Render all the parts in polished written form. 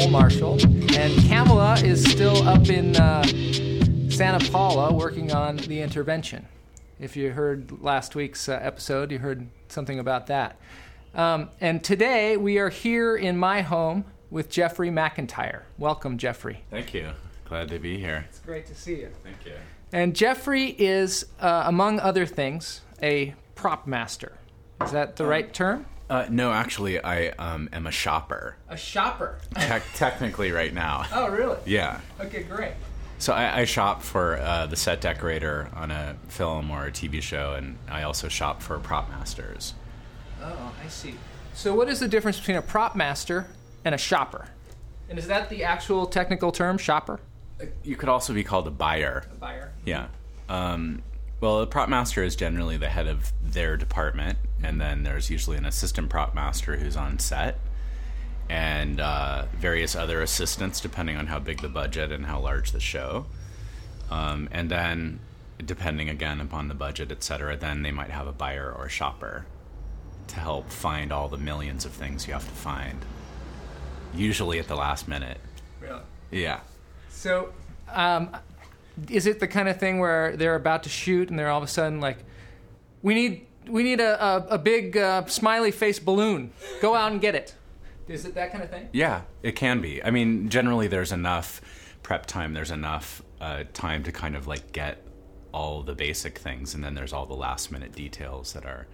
Joel Marshall. And Kamala is still up in Santa Paula working on The Intervention. If you heard last week's episode, you heard something about that. And today we are here in my home with Jeffrey McIntyre. Welcome, Jeffrey. Thank you. Glad to be here. It's great to see you. Thank you. And Jeffrey is, among other things, a prop master. Is that the right term? No, actually, I am a shopper. A shopper? Technically right now. Oh, really? Yeah. Okay, great. So I shop for the set decorator on a film or a TV show, and I also shop for prop masters. Oh, I see. So what is the difference between a prop master and a shopper? And is that the actual technical term, shopper? You could also be called a buyer. A buyer? Yeah. Well, the prop master is generally the head of their department, and then there's usually an assistant prop master who's on set, and various other assistants, depending on how big the budget and how large the show. And then, depending again upon the budget, et cetera, then they might have a buyer or a shopper to help find all the millions of things you have to find, usually at the last minute. Really? Yeah. So, is it the kind of thing where they're about to shoot and they're all of a sudden like, we need a big smiley face balloon. Go out and get it. Is it that kind of thing? Yeah, it can be. I mean, generally there's enough prep time. There's enough time to kind of like get all the basic things, and then there's all the last minute details that are.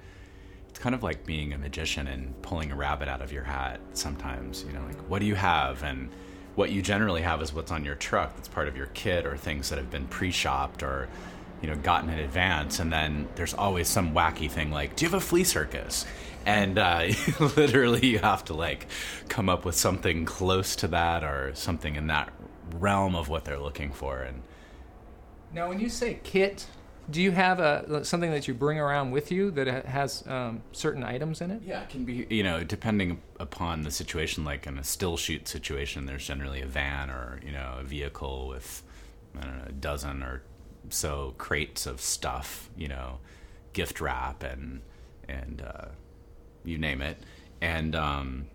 It's kind of like being a magician and pulling a rabbit out of your hat sometimes. You know, like, what do you have? And what you generally have is what's on your truck that's part of your kit, or things that have been pre-shopped or, you know, gotten in advance. And then there's always some wacky thing like, do you have a flea circus? And literally you have to, like, come up with something close to that or something in that realm of what they're looking for. And now, when you say kit, do you have something that you bring around with you that has certain items in it? Yeah, it can be, you know, depending upon the situation. Like in a still shoot situation, there's generally a van or, you know, a vehicle with, I don't know, a dozen or so crates of stuff, you know, gift wrap and you name it. And on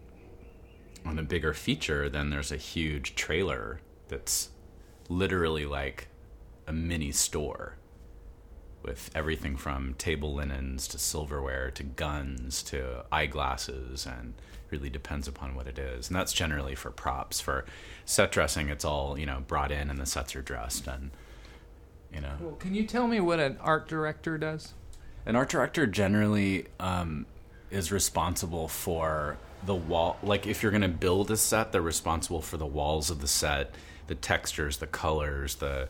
a bigger feature, then there's a huge trailer that's literally like a mini store, with everything from table linens to silverware to guns to eyeglasses, and really depends upon what it is. And that's generally for props. For set dressing, it's all, you know, brought in and the sets are dressed and, you know. Well, can you tell me what an art director does? An art director generally is responsible for the wall. Like if you're going to build a set, they're responsible for the walls of the set, the textures, the colors, the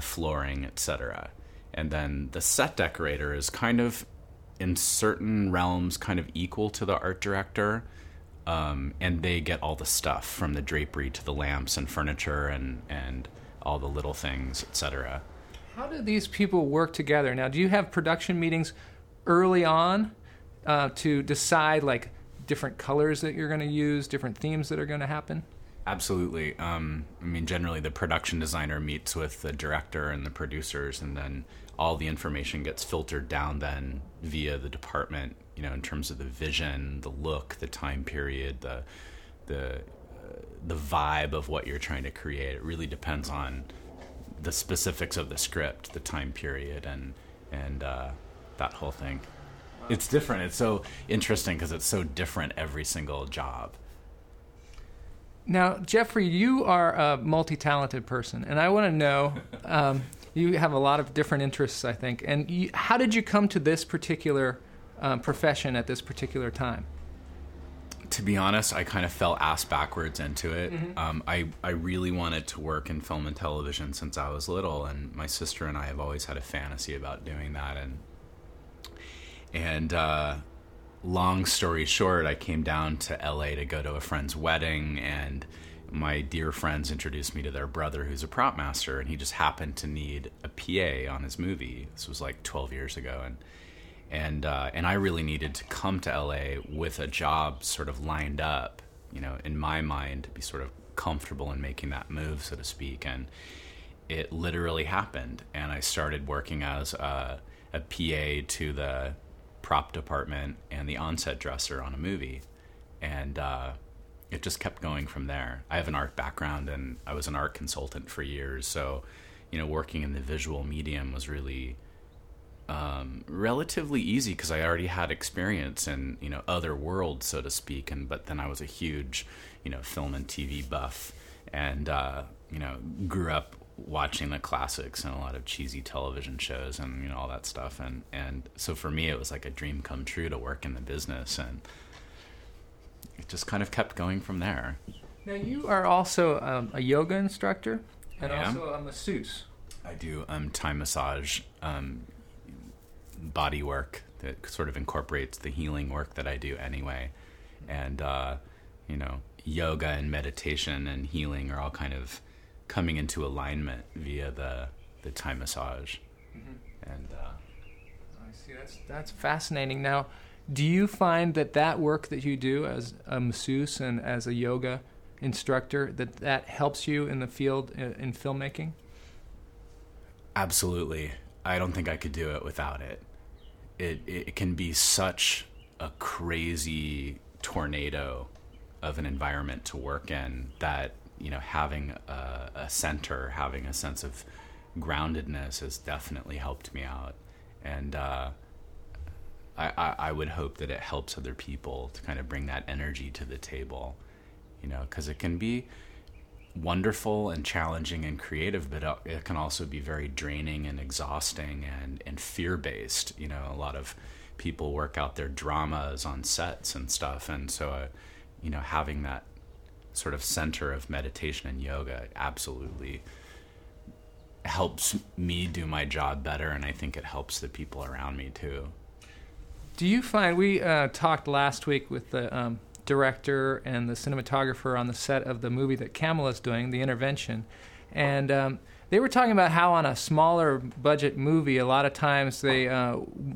flooring, etc. And then the set decorator is kind of, in certain realms, kind of equal to the art director. And they get all the stuff, from the drapery to the lamps and furniture and all the little things, etc. How do these people work together? Now, do you have production meetings early on to decide, like, different colors that you're going to use, different themes that are going to happen? Absolutely. I mean, generally the production designer meets with the director and the producers, and then all the information gets filtered down then via the department, you know, in terms of the vision, the look, the time period, the vibe of what you're trying to create. It really depends on the specifics of the script, the time period, and that whole thing. Wow. It's different. It's so interesting because it's so different every single job. Now, Jeffrey, you are a multi-talented person, and I want to know, you have a lot of different interests, I think, and how did you come to this particular profession at this particular time? To be honest, I kind of fell ass backwards into it. Mm-hmm. I really wanted to work in film and television since I was little, and my sister and I have always had a fantasy about doing that, and long story short, I came down to LA to go to a friend's wedding, and my dear friends introduced me to their brother, who's a prop master, and he just happened to need a PA on his movie. This was like 12 years ago, and I really needed to come to LA with a job sort of lined up, you know, in my mind, to be sort of comfortable in making that move, so to speak. And it literally happened, and I started working as a PA to the prop department and the on-set dresser on a movie, and it just kept going from there. I have an art background and I was an art consultant for years. So, you know, working in the visual medium was really relatively easy because I already had experience in, you know, other worlds, so to speak. And but then I was a huge, you know, film and TV buff and, you know, grew up watching the classics and a lot of cheesy television shows and, you know, all that stuff. And so for me, it was like a dream come true to work in the business. And it just kind of kept going from there. Now, you are also a yoga instructor and also a masseuse. I do Thai massage, body work that sort of incorporates the healing work that I do anyway. And, you know, yoga and meditation and healing are all kind of coming into alignment via the Thai massage. Mm-hmm. And I see. That's fascinating. Now, do you find that that work that you do as a masseuse and as a yoga instructor, that helps you in the field in filmmaking? Absolutely. I don't think I could do it without it. It can be such a crazy tornado of an environment to work in that, you know, having a center, having a sense of groundedness has definitely helped me out. And I would hope that it helps other people to kind of bring that energy to the table, you know, because it can be wonderful and challenging and creative, but it can also be very draining and exhausting and fear-based. You know, a lot of people work out their dramas on sets and stuff. And so, you know, having that sort of center of meditation and yoga absolutely helps me do my job better. And I think it helps the people around me too. Do you find, we talked last week with the director and the cinematographer on the set of the movie that Camilla's doing, The Intervention, and they were talking about how on a smaller budget movie, a lot of times they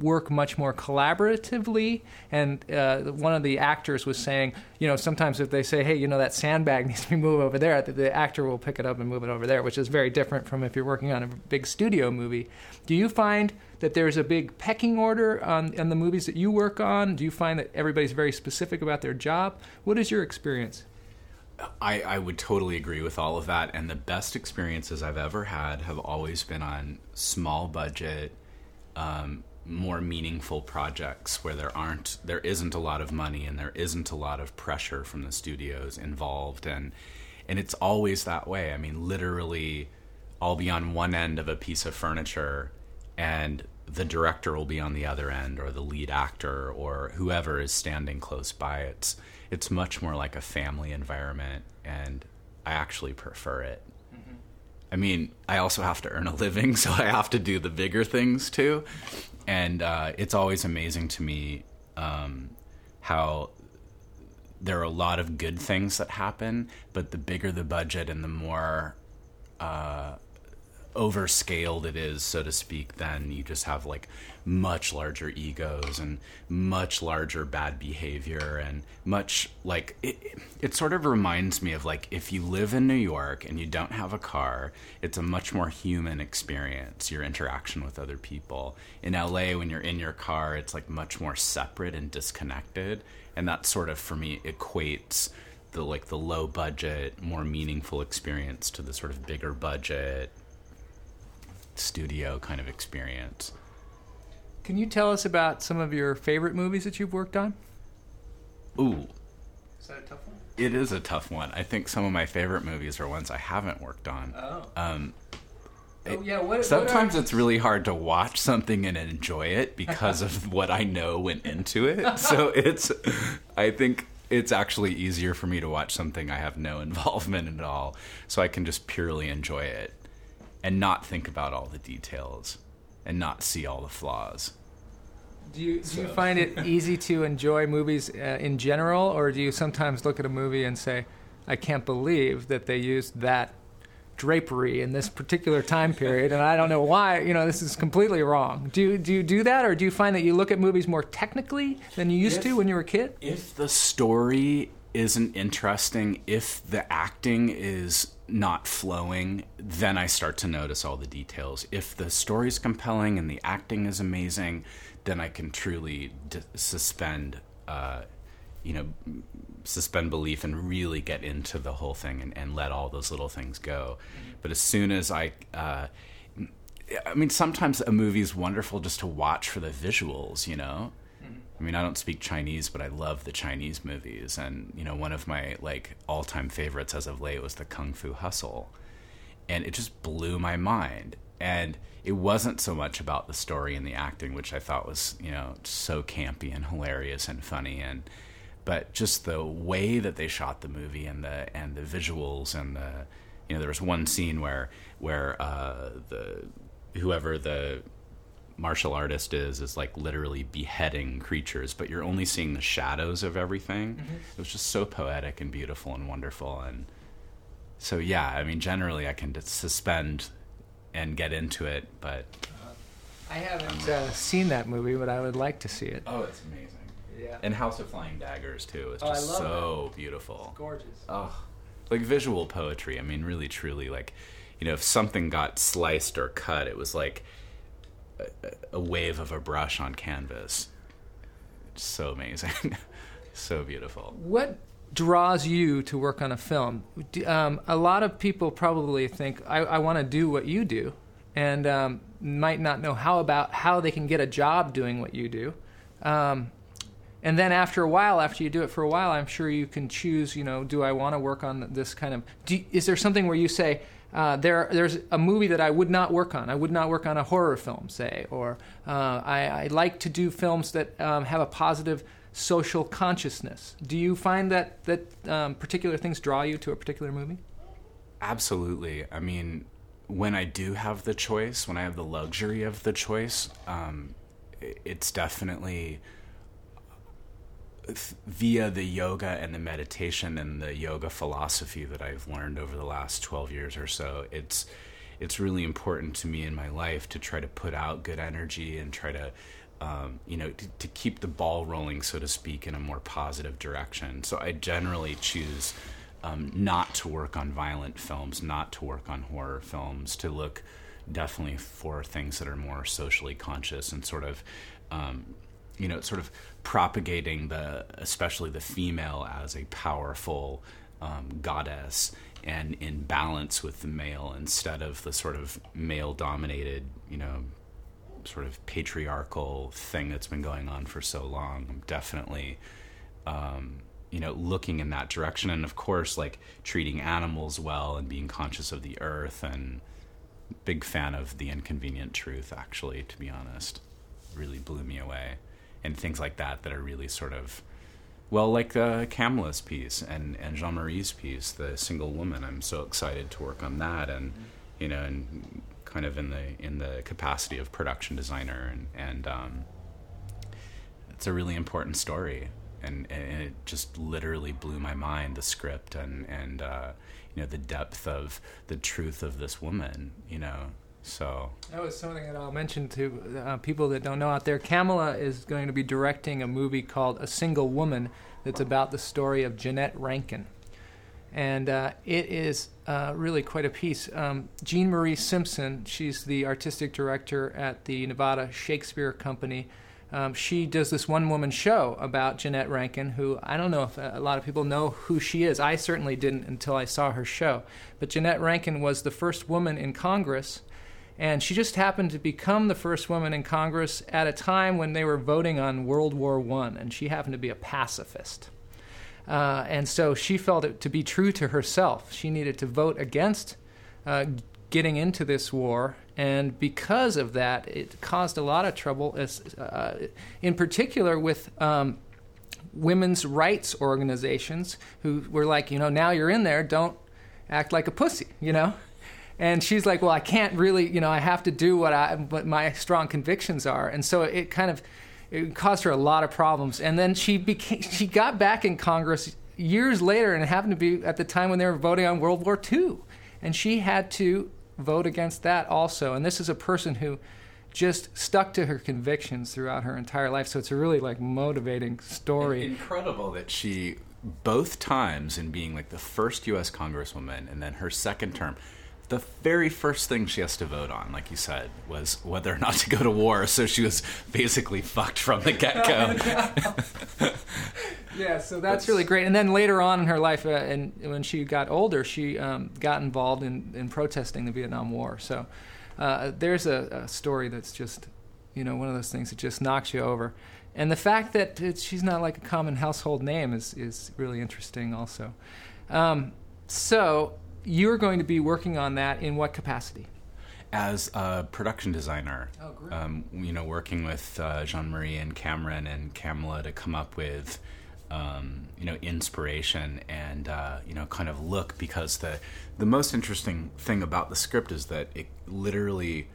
work much more collaboratively, and one of the actors was saying, you know, sometimes if they say, hey, you know, that sandbag needs to be moved over there, the actor will pick it up and move it over there, which is very different from if you're working on a big studio movie. Do you find that there's a big pecking order on the movies that you work on? Do you find that everybody's very specific about their job? What is your experience? I would totally agree with all of that. And the best experiences I've ever had have always been on small budget, more meaningful projects where there isn't a lot of money and there isn't a lot of pressure from the studios involved. And it's always that way. I mean, literally, I'll be on one end of a piece of furniture and the director will be on the other end, or the lead actor, or whoever is standing close by. It's much more like a family environment, and I actually prefer it. Mm-hmm. I mean, I also have to earn a living, so I have to do the bigger things too. And it's always amazing to me how there are a lot of good things that happen, but the bigger the budget and the more overscaled it is, so to speak, then you just have like much larger egos and much larger bad behavior and much like it sort of reminds me of like if you live in New York and you don't have a car, it's a much more human experience, your interaction with other people. In LA, when you're in your car, it's like much more separate and disconnected. And that sort of, for me, equates the low budget, more meaningful experience to the sort of bigger budget studio kind of experience. Can you tell us about some of your favorite movies that you've worked on? Ooh. Is that a tough one? It is a tough one. I think some of my favorite movies are ones I haven't worked on. Oh. Sometimes it's really hard to watch something and enjoy it because of what I know went into it. So I think it's actually easier for me to watch something I have no involvement in at all, so I can just purely enjoy it and not think about all the details and not see all the flaws. Do you find it easy to enjoy movies in general, or do you sometimes look at a movie and say, I can't believe that they used that drapery in this particular time period, and I don't know why, you know, this is completely wrong. Do you do that, or do you find that you look at movies more technically than you used to when you were a kid? If the story isn't interesting, if the acting is not flowing, then I start to notice all the details. If the story's compelling and the acting is amazing, then I can truly suspend you know, suspend belief and really get into the whole thing and let all those little things go. But as soon as I mean, sometimes a movie is wonderful just to watch for the visuals, you know? I mean, I don't speak Chinese, but I love the Chinese movies. And, you know, one of my, like, all-time favorites as of late was the Kung Fu Hustle. And it just blew my mind. And it wasn't so much about the story and the acting, which I thought was, you know, so campy and hilarious and funny. And but just the way that they shot the movie and the visuals and the, you know, there was one scene where the whoever the martial artist is like literally beheading creatures, but you're only seeing the shadows of everything. Mm-hmm. It was just so poetic and beautiful and wonderful. And so, yeah, I mean, generally I can suspend and get into it, but I haven't seen that movie, but I would like to see it. Oh, it's amazing. Yeah. And House of Flying Daggers too. It's just so that. Beautiful. It's gorgeous. Oh, like visual poetry. I mean, really, truly, like, you know, if something got sliced or cut, it was like a wave of a brush on canvas. It's so amazing. So beautiful. What draws you to work on a film? A lot of people probably think, I want to do what you do, and might not know how they can get a job doing what you do. And then after a while, after you do it for a while, I'm sure you can choose, you know, do I want to work on this kind of... Is there something where you say... There's a movie that I would not work on. I would not work on a horror film, say, or I like to do films that have a positive social consciousness. Do you find that particular things draw you to a particular movie? Absolutely. I mean, when I do have the choice, when I have the luxury of the choice, it's definitely via the yoga and the meditation and the yoga philosophy that I've learned over the last 12 years or so. It's really important to me in my life to try to put out good energy and try to, you know, to keep the ball rolling, so to speak, in a more positive direction. So I generally choose not to work on violent films, not to work on horror films, to look definitely for things that are more socially conscious and sort of, you know, sort of propagating especially the female as a powerful goddess and in balance with the male, instead of the sort of male-dominated, you know, sort of patriarchal thing that's been going on for so long. I'm definitely, you know, looking in that direction. And of course, like, treating animals well and being conscious of the earth, and big fan of The Inconvenient Truth, actually, to be honest. Really blew me away. And things like that are really sort of, well, like Kamala's piece and Jean-Marie's piece, The Single Woman. I'm so excited to work on that, and, you know, and kind of in the capacity of production designer, and it's a really important story, and it just literally blew my mind, the script and you know, the depth of the truth of this woman, you know. So that was something that I'll mention to people that don't know out there. Kamala is going to be directing a movie called A Single Woman that's about the story of Jeanette Rankin. And it is really quite a piece. Jean-Marie Simpson, she's the artistic director at the Nevada Shakespeare Company. She does this one-woman show about Jeanette Rankin, who I don't know if a lot of people know who she is. I certainly didn't until I saw her show. But Jeanette Rankin was the first woman in Congress. And she just happened to become the first woman in Congress at a time when they were voting on World War I, and she happened to be a pacifist. And so she felt it to be true to herself. She needed to vote against getting into this war, and because of that, it caused a lot of trouble, in particular with women's rights organizations who were like, you know, now you're in there, don't act like a pussy, you know? And she's like, well, I can't really, you know, I have to do what my strong convictions are. And so it kind of, it caused her a lot of problems. And then she got back in Congress years later, and it happened to be at the time when they were voting on World War II. And she had to vote against that also. And this is a person who just stuck to her convictions throughout her entire life. So it's a really, like, motivating story. It's incredible that she, both times in being, like, the first U.S. Congresswoman and then her second term, the very first thing she has to vote on, like you said, was whether or not to go to war. So she was basically fucked from the get-go. Yeah, so that's really great. And then later on in her life, and when she got older, she got involved in protesting the Vietnam War. So there's a story that's just, you know, one of those things that just knocks you over. And the fact that she's not like a common household name is really interesting also. So you're going to be working on that in what capacity? As a production designer. Oh, great. You know, working with Jean-Marie and Cameron and Kamala to come up with, you know, inspiration and, you know, kind of look, because the most interesting thing about the script is that it literally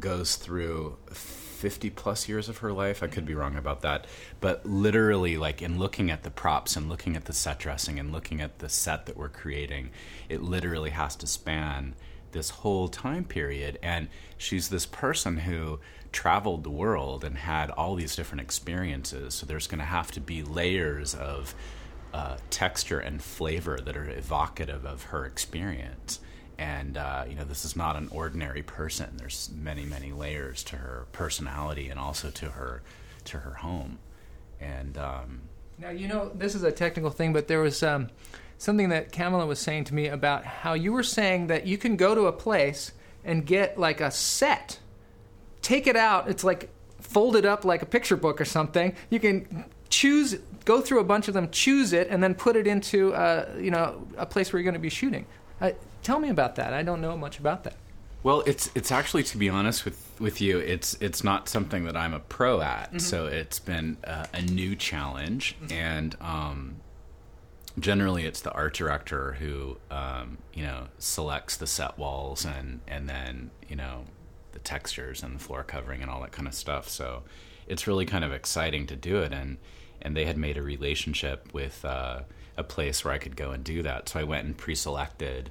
goes through 50 plus years of her life. I could be wrong about that, but literally, like, in looking at the props and looking at the set dressing and looking at the set that we're creating, it literally has to span this whole time period. And she's this person who traveled the world and had all these different experiences, so there's going to have to be layers of texture and flavor that are evocative of her experience. And, you know, this is not an ordinary person. There's many, many layers to her personality and also to her home. And now, you know, this is a technical thing, but there was something that Kamala was saying to me about how you were saying that you can go to a place and get, like, a set. Take it out. It's, like, folded up like a picture book or something. You can choose, go through a bunch of them, choose it, and then put it into, you know, a place where you're going to be shooting. Tell me about that. I don't know much about that. Well, it's actually, to be honest with you, it's not something that I'm a pro at. Mm-hmm. So it's been a new challenge. Mm-hmm. And generally it's the art director who, you know, selects the set walls and then, you know, the textures and the floor covering and all that kind of stuff. So it's really kind of exciting to do it. And they had made a relationship with a place where I could go and do that. So I went and pre-selected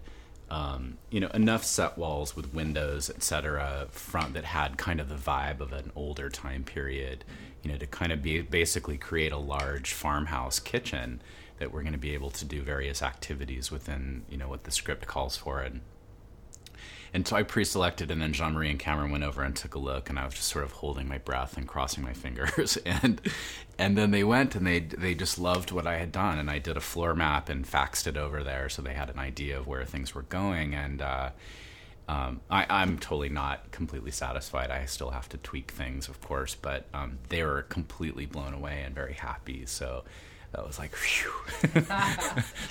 you know, enough set walls with windows, etc., front that had kind of the vibe of an older time period, you know, to kind of be basically create a large farmhouse kitchen that we're going to be able to do various activities within, you know, what the script calls for. And so I pre-selected, and then Jean-Marie and Cameron went over and took a look, and I was just sort of holding my breath and crossing my fingers. And then they went, and they just loved what I had done, and I did a floor map and faxed it over there, so they had an idea of where things were going. And I'm totally not completely satisfied. I still have to tweak things, of course, but they were completely blown away and very happy, so that was like, phew,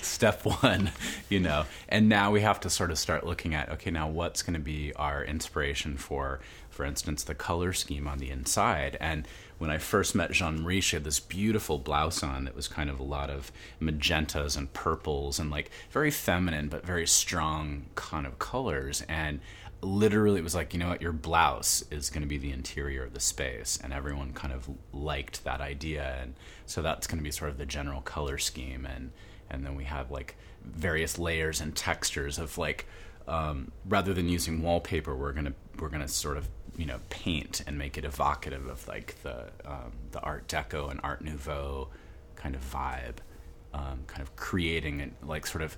step one, you know. And now we have to sort of start looking at, okay, now what's going to be our inspiration for instance, the color scheme on the inside. And when I first met Jean-Marie, she had this beautiful blouse on that was kind of a lot of magentas and purples and, like, very feminine but very strong kind of colors. And literally it was like, you know what, your blouse is going to be the interior of the space. And everyone kind of liked that idea, and so that's going to be sort of the general color scheme. And then we have, like, various layers and textures of, like, rather than using wallpaper, we're gonna sort of, you know, paint and make it evocative of, like, the Art Deco and Art Nouveau kind of vibe, kind of creating it, like, sort of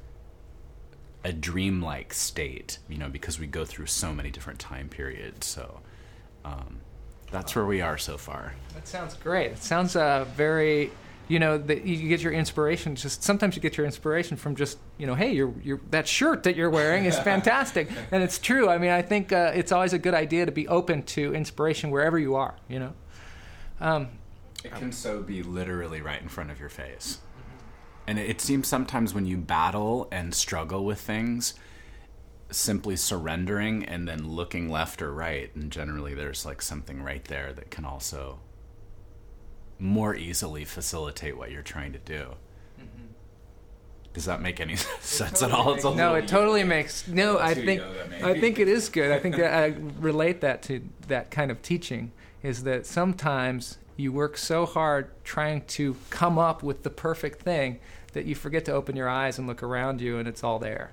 a dreamlike state, you know, because we go through so many different time periods. So that's where we are so far. That sounds great. It sounds very, you know, that you get your inspiration. Just sometimes you get your inspiration from just, you know, hey, you're that shirt that you're wearing is fantastic, and it's true. I mean, I think it's always a good idea to be open to inspiration wherever you are. You know, it can so be literally right in front of your face. And it seems sometimes when you battle and struggle with things, simply surrendering and then looking left or right, and generally there's, like, something right there that can also more easily facilitate what you're trying to do. Mm-hmm. Does that make any sense at all? No, it totally makes. No, I think it is good. I think that I relate that to that kind of teaching, is that sometimes you work so hard trying to come up with the perfect thing that you forget to open your eyes and look around you, and it's all there.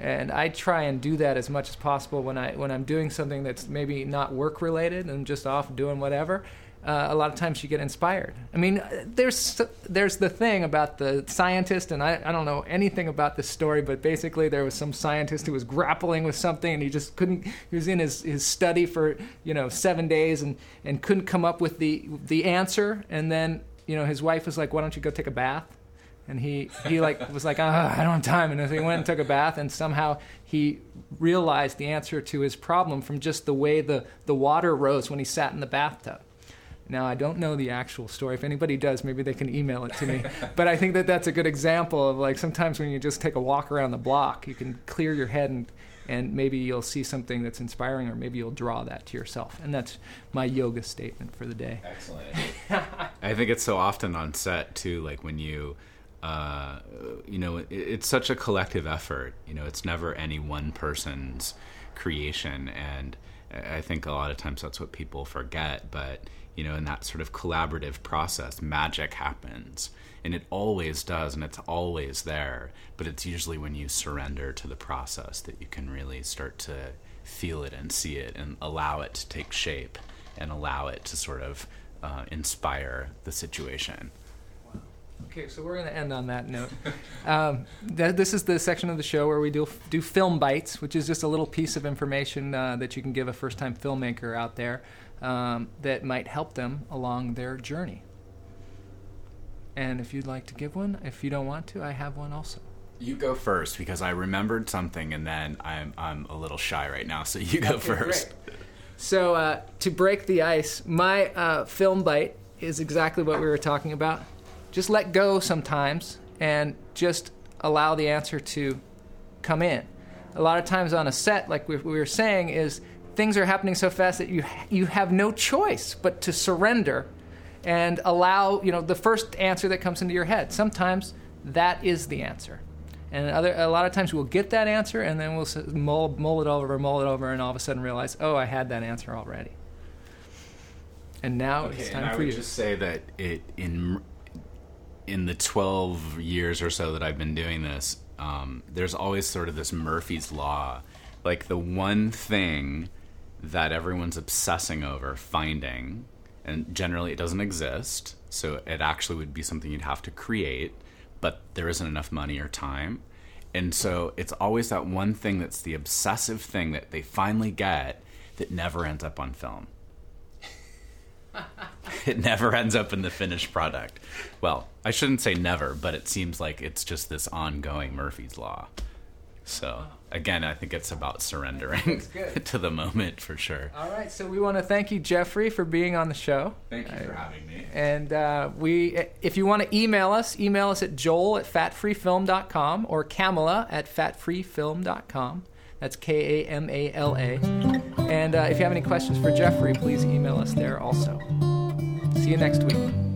And I try and do that as much as possible when I'm doing something that's maybe not work-related and just off doing whatever. a lot of times you get inspired. I mean, there's the thing about the scientist, and I don't know anything about this story, but basically there was some scientist who was grappling with something, and he just couldn't. He was in his study for 7 days and couldn't come up with the answer. And then his wife was like, "Why don't you go take a bath?" And he was like, "I don't have time." And he went and took a bath, and somehow he realized the answer to his problem from just the way the water rose when he sat in the bathtub. Now, I don't know the actual story. If anybody does, maybe they can email it to me. But I think that's a good example of, like, sometimes when you just take a walk around the block, you can clear your head and maybe you'll see something that's inspiring, or maybe you'll draw that to yourself. And that's my yoga statement for the day. Excellent. I think it's so often on set, too, like when you... it's such a collective effort. It's never any one person's creation, and I think a lot of times that's what people forget. But in that sort of collaborative process, magic happens, and it always does, and it's always there. But it's usually when you surrender to the process that you can really start to feel it and see it, and allow it to take shape, and allow it to sort of inspire the situation. Okay, so we're going to end on that note. This is the section of the show where we do film bites, which is just a little piece of information that you can give a first-time filmmaker out there that might help them along their journey. And if you'd like to give one, if you don't want to, I have one also. You go first, because I remembered something, and then I'm a little shy right now, so you go first. Great. So to break the ice, my film bite is exactly what we were talking about. Just let go sometimes and just allow the answer to come in. A lot of times on a set, like we were saying, is things are happening so fast that you have no choice but to surrender and allow, the first answer that comes into your head. Sometimes that is the answer. And a lot of times we'll get that answer, and then we'll mull it over, and all of a sudden realize, oh, I had that answer already. And now it's time for you. I would just say that in the 12 years or so that I've been doing this, there's always sort of this Murphy's Law. Like, the one thing that everyone's obsessing over finding, and generally it doesn't exist, so it actually would be something you'd have to create, but there isn't enough money or time. And so it's always that one thing that's the obsessive thing that they finally get that never ends up on film. It never ends up in the finished product. Well, I shouldn't say never, but it seems like it's just this ongoing Murphy's Law. So, again, I think it's about surrendering to the moment, for sure. All right, so we want to thank you, Jeffrey, for being on the show. Thank you for having me. And if you want to email us at joel@fatfreefilm.com or Kamala@fatfreefilm.com. That's Kamala. And if you have any questions for Jeffrey, please email us there also. See you next week.